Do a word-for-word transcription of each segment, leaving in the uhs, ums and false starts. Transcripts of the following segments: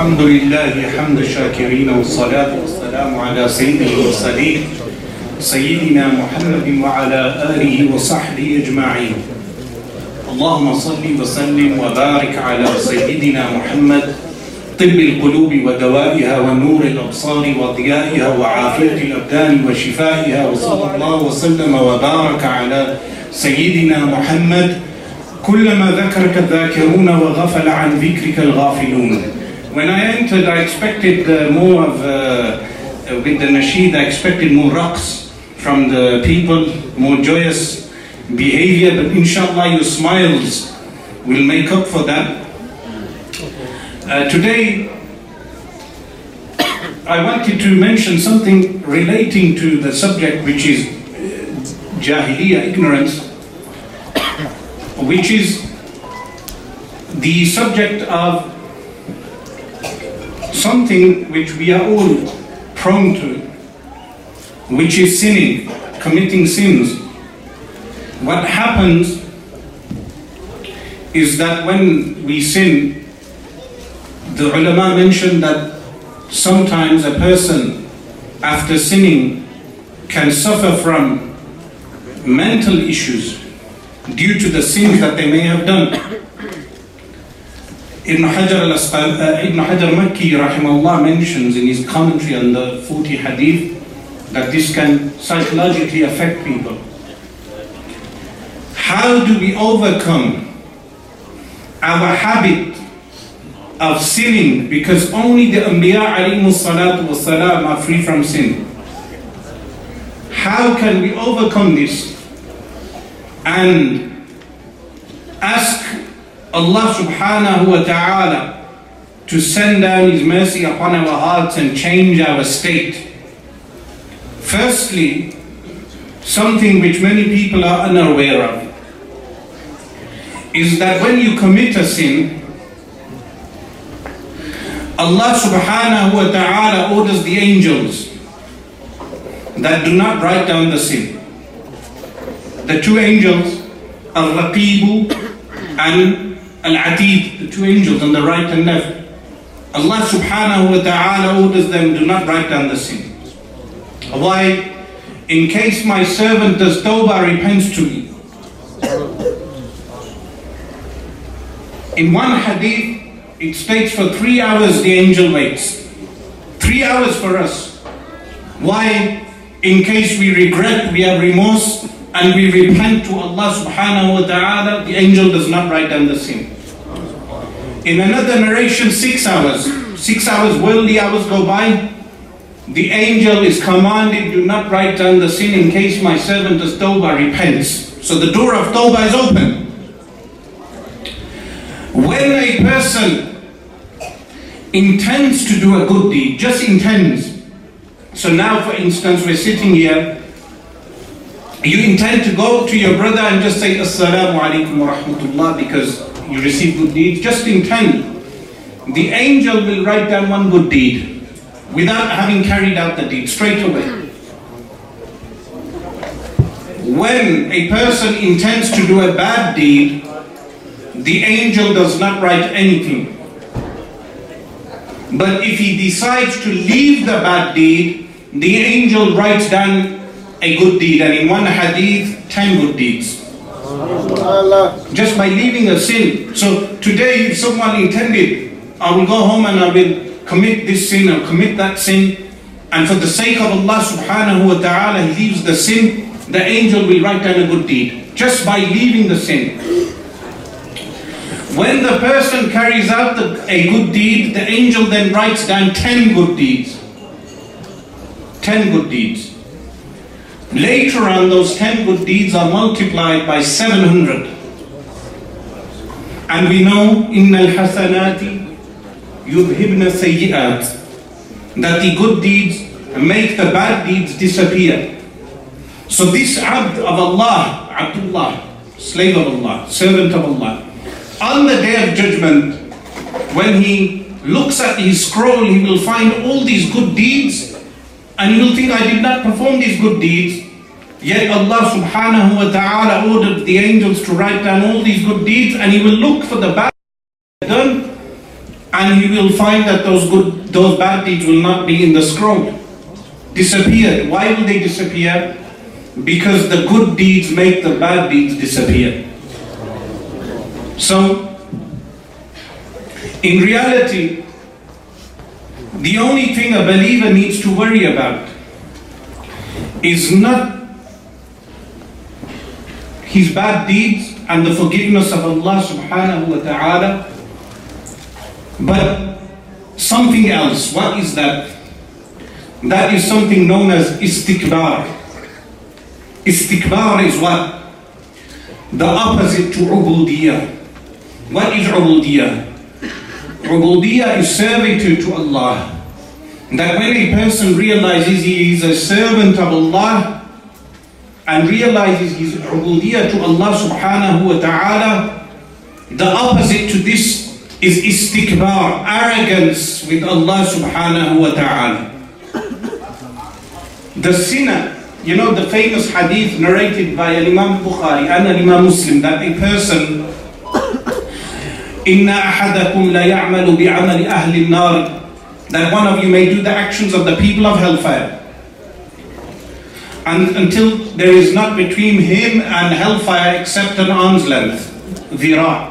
الحمد لله حمد الشاكرين والصلاة والسلام على سيد المرسلين سيدنا محمد وعلى آله وصحبه أجمعين اللهم صل وسلم وبارك على سيدنا محمد طب القلوب ودوائها ونور الأبصار وضيائها وعافية الأبدان وشفائها وصلى الله وسلم وبارك على سيدنا محمد كلما ذكرك الذاكرون وغفل عن ذكرك الغافلون. When I entered, I expected uh, more of, uh, with the nasheed, I expected more raqs from the people, more joyous behavior, but inshallah your smiles will make up for that. Uh, today, I wanted to mention something relating to the subject which is jahiliyyah, ignorance, which is the subject of something which we are all prone to, which is sinning, committing sins. What happens is that when we sin, the ulama mentioned that sometimes a person after sinning can suffer from mental issues due to the sins that they may have done. Ibn Hajar al-Makki rahimahullah mentions in his commentary on the forty hadith that this can psychologically affect people. How do we overcome our habit of sinning? Because only the Anbiya alayhimu salatu wasalam are free from sin. How can we overcome this and ask Allah subhanahu wa ta'ala to send down His mercy upon our hearts and change our state? Firstly, something which many people are unaware of is that when you commit a sin, Allah subhanahu wa ta'ala orders the angels that do not write down the sin. The two angels, Al-Raqib and Al-Ateed, the two angels on the right and left, Allah subhanahu wa ta'ala orders them, do not write down the sin. Why? In case my servant does tawbah, repents to me. In one hadith, it states for three hours the angel waits. Three hours for us. Why? In case we regret, we have remorse, and we repent to Allah subhanahu wa ta'ala, the angel does not write down the sin. In another narration, six hours, six hours, worldly hours go by, the angel is commanded, do not write down the sin in case my servant does tawbah, repents. So the door of tawbah is open. When a person intends to do a good deed, just intends, so now for instance we're sitting here, you intend to go to your brother and just say Assalamu alaikum wa rahmatullah because you receive good deeds. Just intend. The angel will write down one good deed without having carried out the deed straight away. When a person intends to do a bad deed, the angel does not write anything. But if he decides to leave the bad deed, the angel writes down a good deed, and in one hadith, ten good deeds. Just by leaving a sin. So today, if someone intended, I will go home and I will commit this sin or commit that sin, and for the sake of Allah subhanahu wa ta'ala, he leaves the sin, the angel will write down a good deed. Just by leaving the sin. When the person carries out the, a good deed, the angel then writes down ten good deeds. Ten good deeds. Later on, those ten good deeds are multiplied by seven hundred. And we know, إِنَّ الْحَسَنَاتِ يُذْهِبْنَ السَّيِّئَاتِ, that the good deeds make the bad deeds disappear. So this abd of Allah, Abdullah, slave of Allah, servant of Allah, on the day of judgment, when he looks at his scroll, he will find all these good deeds. And you will think, I did not perform these good deeds, yet Allah subhanahu wa ta'ala ordered the angels to write down all these good deeds, and he will look for the bad deeds done, and you will find that those good, those bad deeds will not be in the scroll. Disappeared. Why will they disappear? Because the good deeds make the bad deeds disappear. So, in reality, the only thing a believer needs to worry about is not his bad deeds and the forgiveness of Allah subhanahu wa ta'ala, but something else. What is that? That is something known as istikbar. Istikbar is what? The opposite to ubudiyah. What is ubudiyah? Ubudiyah is servitude to Allah. That when a person realizes he is a servant of Allah and realizes his ubudiyah to Allah subhanahu wa ta'ala, the opposite to this is istikbar, arrogance with Allah subhanahu wa ta'ala. The sinner, you know the famous hadith narrated by Imam Bukhari and Imam Muslim, that a person, inna ahadakum la ya'malu bi'amali ahli an-nar, that one of you may do the actions of the people of hellfire, and until there is not between him and hellfire except an arm's length, dhira.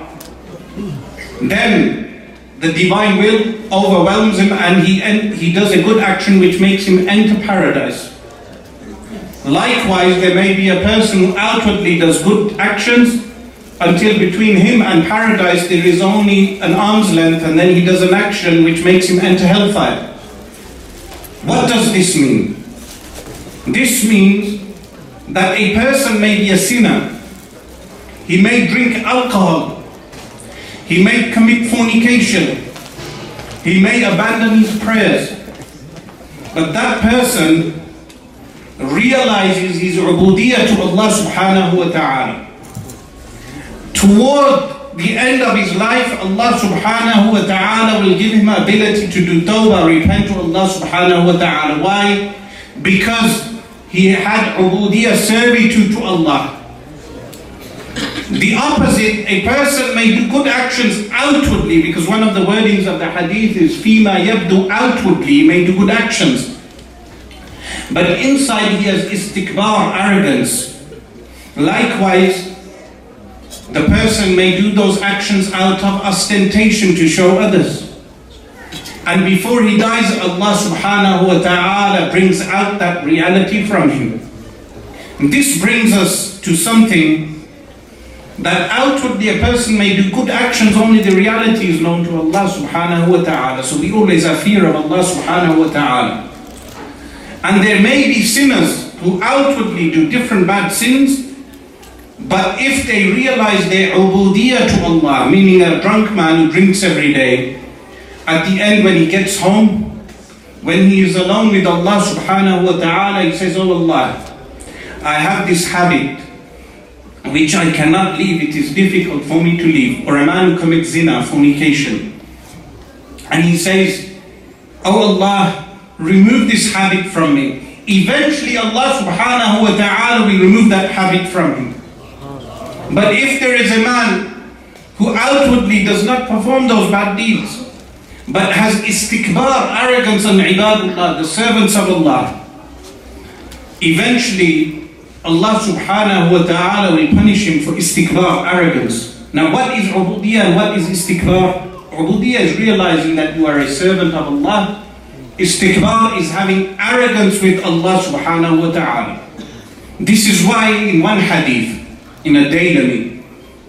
Then the divine will overwhelms him and he, en he does a good action which makes him enter paradise. Likewise, there may be a person who outwardly does good actions until between him and paradise there is only an arm's length, and then he does an action which makes him enter hellfire. What does this mean? This means that a person may be a sinner, he may drink alcohol, he may commit fornication, he may abandon his prayers, but that person realizes his ubudiyah to Allah subhanahu wa ta'ala. Toward the end of his life, Allah subhanahu wa ta'ala will give him ability to do tawbah, repent to Allah subhanahu wa ta'ala. Why? Because he had ubudiyah, servitude to Allah. The opposite, a person may do good actions outwardly, because one of the wordings of the hadith is fima yabdu, outwardly he may do good actions, but inside he has istikbar, arrogance. Likewise, the person may do those actions out of ostentation to show others. And before he dies, Allah subhanahu wa ta'ala brings out that reality from him. And this brings us to something that outwardly a person may do good actions, only the reality is known to Allah subhanahu wa ta'ala. So we always have fear of Allah subhanahu wa ta'ala. And there may be sinners who outwardly do different bad sins, but if they realize their ubudiyah to Allah, meaning a drunk man who drinks every day, at the end when he gets home, when he is alone with Allah subhanahu wa ta'ala, he says, oh Allah, I have this habit which I cannot leave, it is difficult for me to leave. Or a man who commits zina, fornication, and he says, oh Allah, remove this habit from me. Eventually Allah subhanahu wa ta'ala will remove that habit from him. But if there is a man who outwardly does not perform those bad deeds, but has istikbar, arrogance and ibadullah, the servants of Allah, eventually Allah subhanahu wa ta'ala will punish him for istikbar, arrogance. Now what is ubudiyah and what is istikbar? Ubudiyah is realizing that you are a servant of Allah. Istikbar is having arrogance with Allah subhanahu wa ta'ala. This is why in one hadith, in a daily,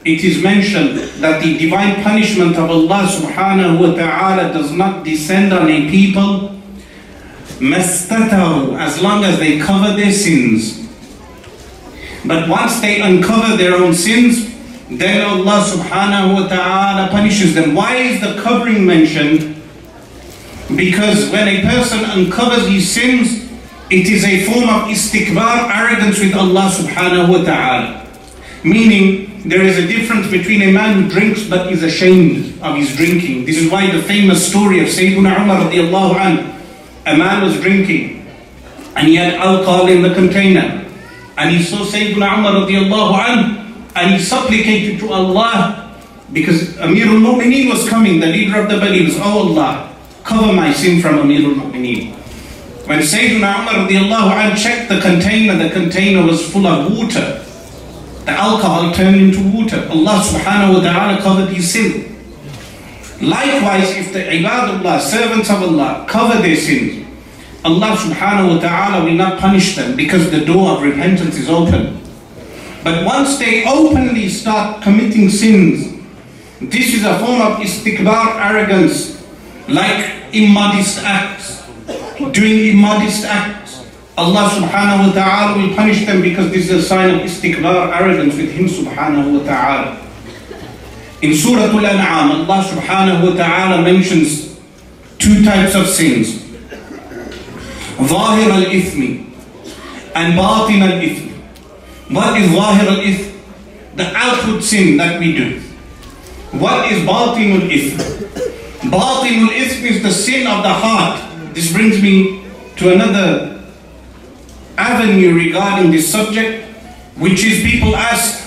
it is mentioned that the divine punishment of Allah subhanahu wa ta'ala does not descend on a people mastataru, as long as they cover their sins. But once they uncover their own sins, then Allah subhanahu wa ta'ala punishes them. Why is the covering mentioned? Because when a person uncovers his sins, it is a form of istikbar, arrogance with Allah subhanahu wa ta'ala. Meaning, there is a difference between a man who drinks but is ashamed of his drinking. This is why the famous story of Sayyidina Umar radiallahu anhu, a man was drinking and he had alcohol in the container. And he saw Sayyidina Umar radiallahu anhu and he supplicated to Allah Because Amirul Mu'mineen was coming, the leader of the believers. Oh Allah, cover my sin from Amirul Mu'mineen. When Sayyidina Umar radiallahu anhu checked the container, the container was full of water. The alcohol turned into water. Allah subhanahu wa ta'ala covered his sin. Likewise, if the ibadullah, servants of Allah, cover their sins, Allah subhanahu wa ta'ala will not punish them because the door of repentance is open. But once they openly start committing sins, this is a form of istikbar, arrogance, like immodest acts, doing immodest acts. Allah subhanahu wa ta'ala will punish them because this is a sign of istikbar, arrogance with Him subhanahu wa ta'ala. In Surah Al An'am, Allah subhanahu wa ta'ala mentions two types of sins, Zahir al-Ithmi and Baatin al-Ithmi. What is Zahir al-Ithmi? The outward sin that we do. What is Baatin al-Ithm? Baatin al-Ithm is the sin of the heart. This brings me to another avenue regarding this subject, which is people ask,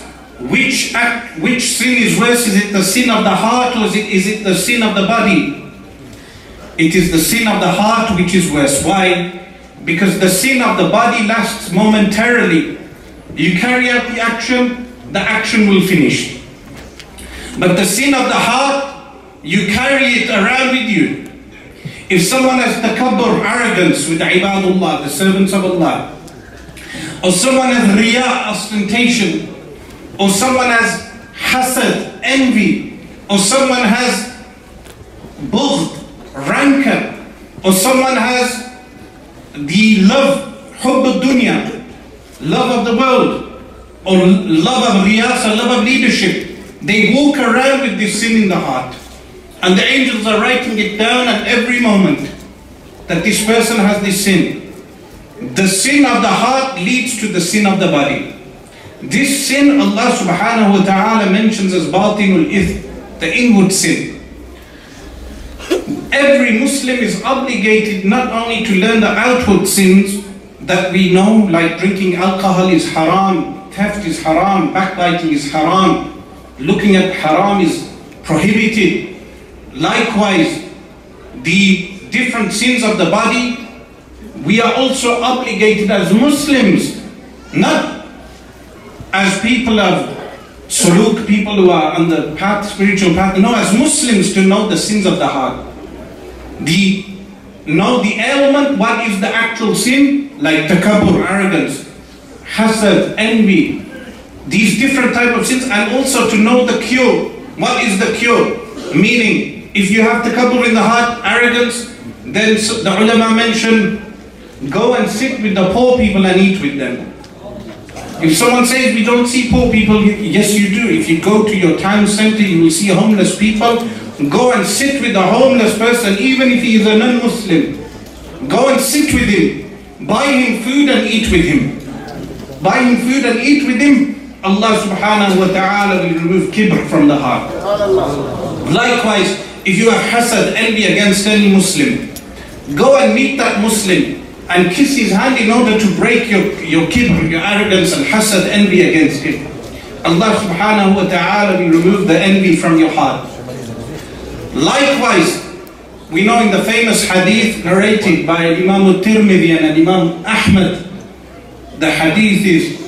which act, which sin is worse? Is it the sin of the heart or is it, is it the sin of the body? It is the sin of the heart which is worse. Why? Because the sin of the body lasts momentarily. You carry out the action, the action will finish. But the sin of the heart, you carry it around with you. If someone has takabbur, arrogance with the ibadullah, the servants of Allah, or someone has riyah, ostentation, or someone has hasad, envy, or someone has bughd, rancor, or someone has the love, hubb al-dunya, love of the world, or love of riyasa, love of leadership, they walk around with this sin in the heart. And the angels are writing it down at every moment that this person has this sin. The sin of the heart leads to the sin of the body. This sin Allah subhanahu wa ta'ala mentions as Baatinul Ithm, the inward sin. Every Muslim is obligated not only to learn the outward sins that we know, like drinking alcohol is haram, theft is haram, backbiting is haram, looking at haram is prohibited. Likewise, the different sins of the body, we are also obligated as Muslims, not as people of suluk, people who are on the path, spiritual path, no, as Muslims to know the sins of the heart. The, know the element, what is the actual sin, like takabbur, arrogance, hasad, envy, these different type of sins, and also to know the cure. What is the cure? Meaning, if you have takabbur in the heart, arrogance, then the ulama mentioned, go and sit with the poor people and eat with them. If someone says, we don't see poor people, yes you do. If you go to your town center, you will see homeless people. Go and sit with a homeless person, even if he is a non-Muslim. Go and sit with him. Buy him food and eat with him. Buy him food and eat with him. Allah subhanahu wa ta'ala will remove kibr from the heart. Likewise, if you have hasad, envy against any Muslim, go and meet that Muslim and kiss his hand in order to break your, your kibr, your arrogance and hasad, envy against him. Allah subhanahu wa ta'ala will remove the envy from your heart. Likewise, we know in the famous hadith narrated by Imam al-Tirmidhi and Imam Ahmad, the hadith is,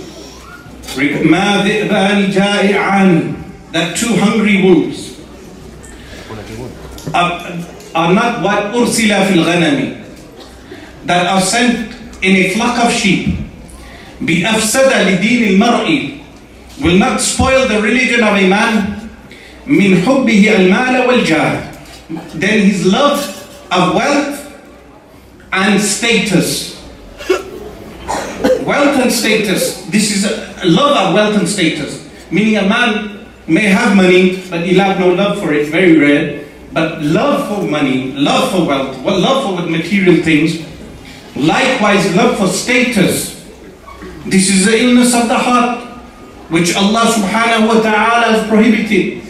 that two hungry wolves are, are not what ursila fil ghanami, that are sent in a flock of sheep, bi afsada li din al mar'i, will not spoil the religion of a man, min hubbihi al mal wal jah, then his love of wealth and status. Wealth and status, this is a love of wealth and status. Meaning a man may have money, but he'll have no love for it, very rare. But love for money, love for wealth, love for material things. Likewise, love for status. This is the illness of the heart, which Allah subhanahu wa ta'ala has prohibited.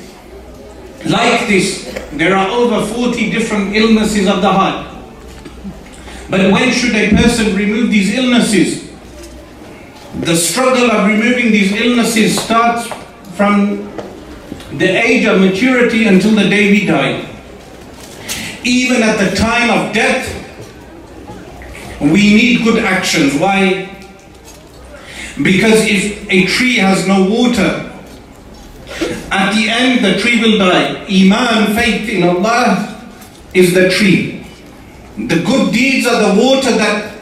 Like this, there are over forty different illnesses of the heart. But when should a person remove these illnesses? The struggle of removing these illnesses starts from the age of maturity until the day we die. Even at the time of death, we need good actions. Why? Because if a tree has no water, at the end the tree will die. Iman, faith in Allah, is the tree. The good deeds are the water that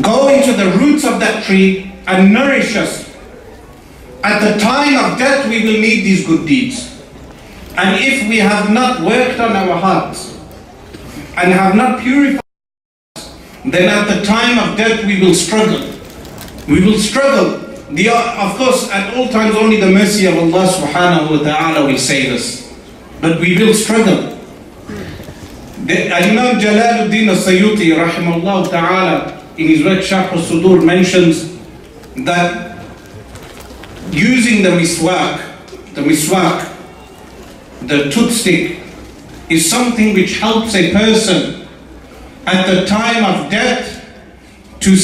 go into the roots of that tree and nourish us. At the time of death we will need these good deeds. And if we have not worked on our hearts and have not purified us, then at the time of death we will struggle. We will struggle. The, of course, at all times only the mercy of Allah subhanahu wa ta'ala will save us. But we will struggle. The Imam Jalaluddin Sayuti rahimahullah ta'ala in his work Sharh al-Sudur mentions that using the miswak, the miswak, the toothstick, is something which helps a person at the time of death to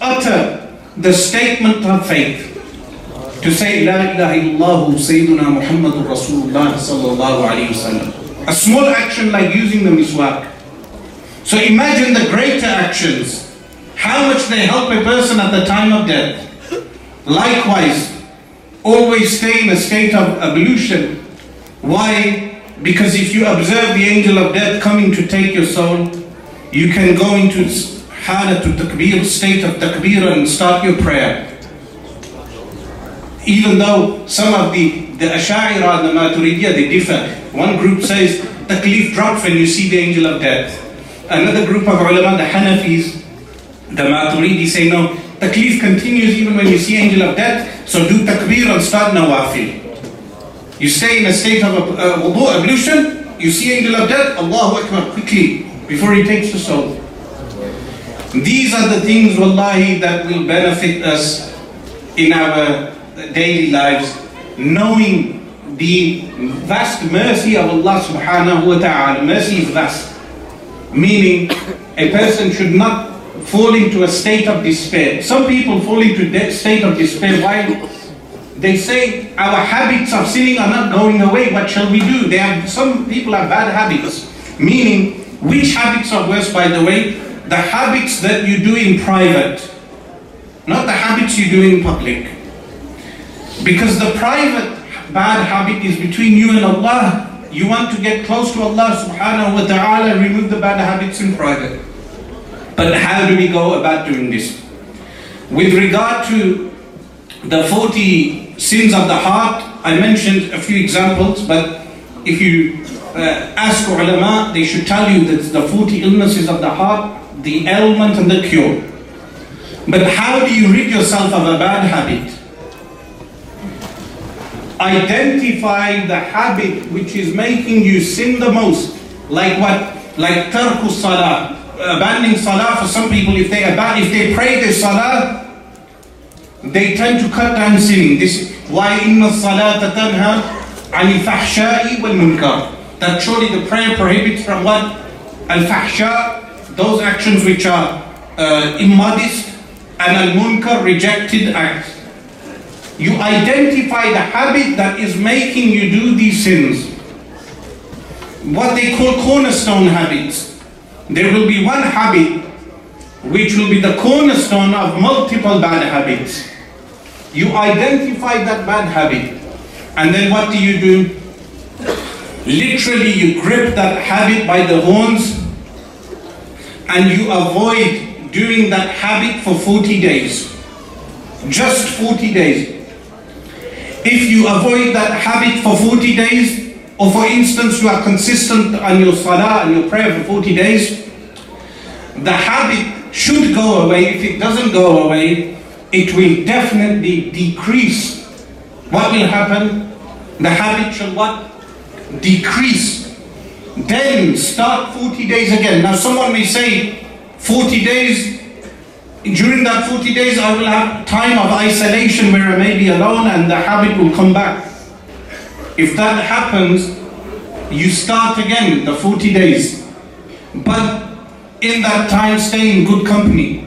utter the statement of faith, to say La ilaha illallah Sayyiduna Muhammadur Rasulullah sallallahu alayhi wasallam. A small action like using the miswak. So imagine the greater actions, how much they help a person at the time of death. Likewise, always stay in a state of ablution. Why? Because if you observe the angel of death coming to take your soul, you can go into halatu takbir, state of takbir, and start your prayer. Even though some of the, the Asha'ira and the Maturidiyya, they differ. One group says taklif drops when you see the angel of death. Another group of ulama, the Hanafis, the Maturidi, say no, taklif continues even when you see angel of death, so do takbir and start nawafil. You stay in a state of uh, wudu, ablution, you see angel of death, Allahu Akbar, quickly, before he takes the soul. These are the things, wallahi, that will benefit us in our daily lives, knowing the vast mercy of Allah subhanahu wa ta'ala. Mercy is vast, meaning a person should not fall into a state of despair. Some people fall into that state of despair. Why? They say our habits of sinning are not going away. What shall we do? They have, some people have bad habits. Meaning, which habits are worse, by the way? The habits that you do in private, not the habits you do in public. Because the private bad habit is between you and Allah. You want to get close to Allah subhanahu wa ta'ala, remove the bad habits in private. But how do we go about doing this? With regard to the forty sins of the heart, I mentioned a few examples, but if you uh, ask ulama, they should tell you that the forty illnesses of the heart, the ailment and the cure. But how do you rid yourself of a bad habit? Identify the habit which is making you sin the most. Like what? Like tarku salah, abandoning salah. For some people, if they abandon, if they pray their salah, they tend to cut down sinning. This is why inna salata tanha anil fahsha'i wal munkar. That surely the prayer prohibits from what? Al-fahsha, those actions which are uh, immodest, and al-munkar, rejected acts. You identify the habit that is making you do these sins. What they call cornerstone habits. There will be one habit which will be the cornerstone of multiple bad habits. You identify that bad habit, and then what do you do? Literally, you grip that habit by the horns and you avoid doing that habit for forty days. Just forty days. If you avoid that habit for forty days, or for instance you are consistent on your salah and your prayer for forty days, the habit should go away. If it doesn't go away, it will definitely decrease. What will happen? The habit shall what? Decrease. Then start forty days again. Now someone may say, forty days, during that forty days I will have time of isolation where I may be alone and the habit will come back. If that happens, you start again the forty days. But in that time, stay in good company.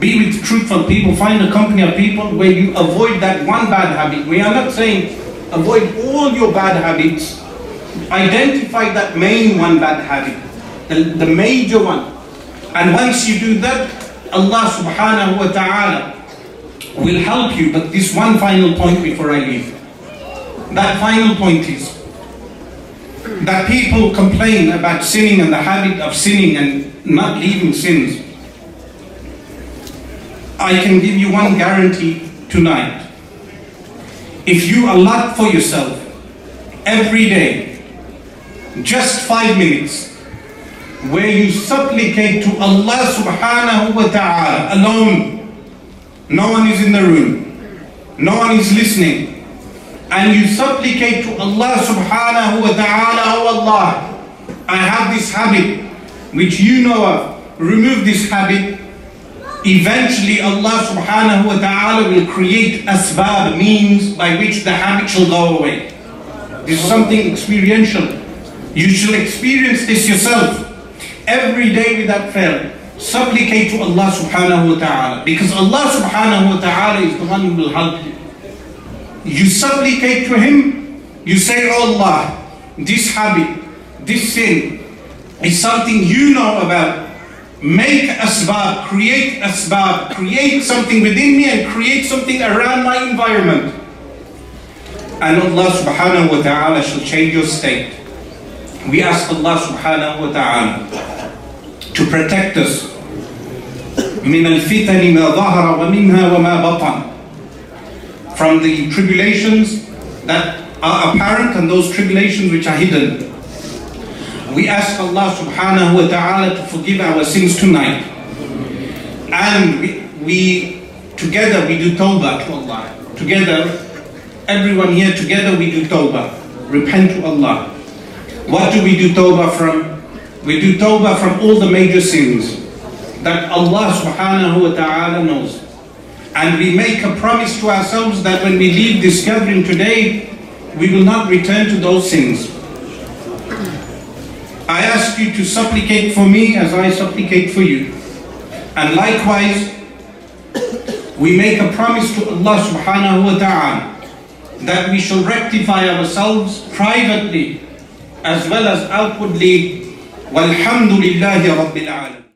Be with truthful people, find a company of people where you avoid that one bad habit. We are not saying avoid all your bad habits. Identify that main one bad habit, the, the major one. And once you do that, Allah subhanahu wa ta'ala will help you. But this one final point before I leave. That final point is that people complain about sinning and the habit of sinning and not leaving sins. I can give you one guarantee tonight. If you allot for yourself every day just five minutes where you supplicate to Allah subhanahu wa ta'ala alone, no one is in the room, no one is listening, and you supplicate to Allah subhanahu wa ta'ala, oh Allah, I have this habit which you know of, remove this habit. Eventually Allah subhanahu wa ta'ala will create asbab, means by which the habit shall go away. This is something experiential. You shall experience this yourself. Every day without fail, supplicate to Allah subhanahu wa ta'ala, because Allah subhanahu wa ta'ala is the one who will help you. You supplicate to Him, you say, oh Allah, this habit, this sin is something you know about. Make asbab, create asbab, create something within me and create something around my environment. And Allah subhanahu wa ta'ala shall change your state. We ask Allah subhanahu wa ta'ala to protect us min al-fitani ma zahara wa minha wa ma batan, from the tribulations that are apparent and those tribulations which are hidden. We ask Allah subhanahu wa ta'ala to forgive our sins tonight. And we, we, together we do tawbah to Allah. Together, everyone here together we do tawbah. Repent to Allah. What do we do tawbah from? We do tawbah from all the major sins that Allah subhanahu wa ta'ala knows. And we make a promise to ourselves that when we leave this gathering today, we will not return to those sins. I ask you to supplicate for me as I supplicate for you. And likewise, we make a promise to Allah subhanahu wa ta'ala that we shall rectify ourselves privately as well as outwardly. Walhamdulillahi Rabbil Alam.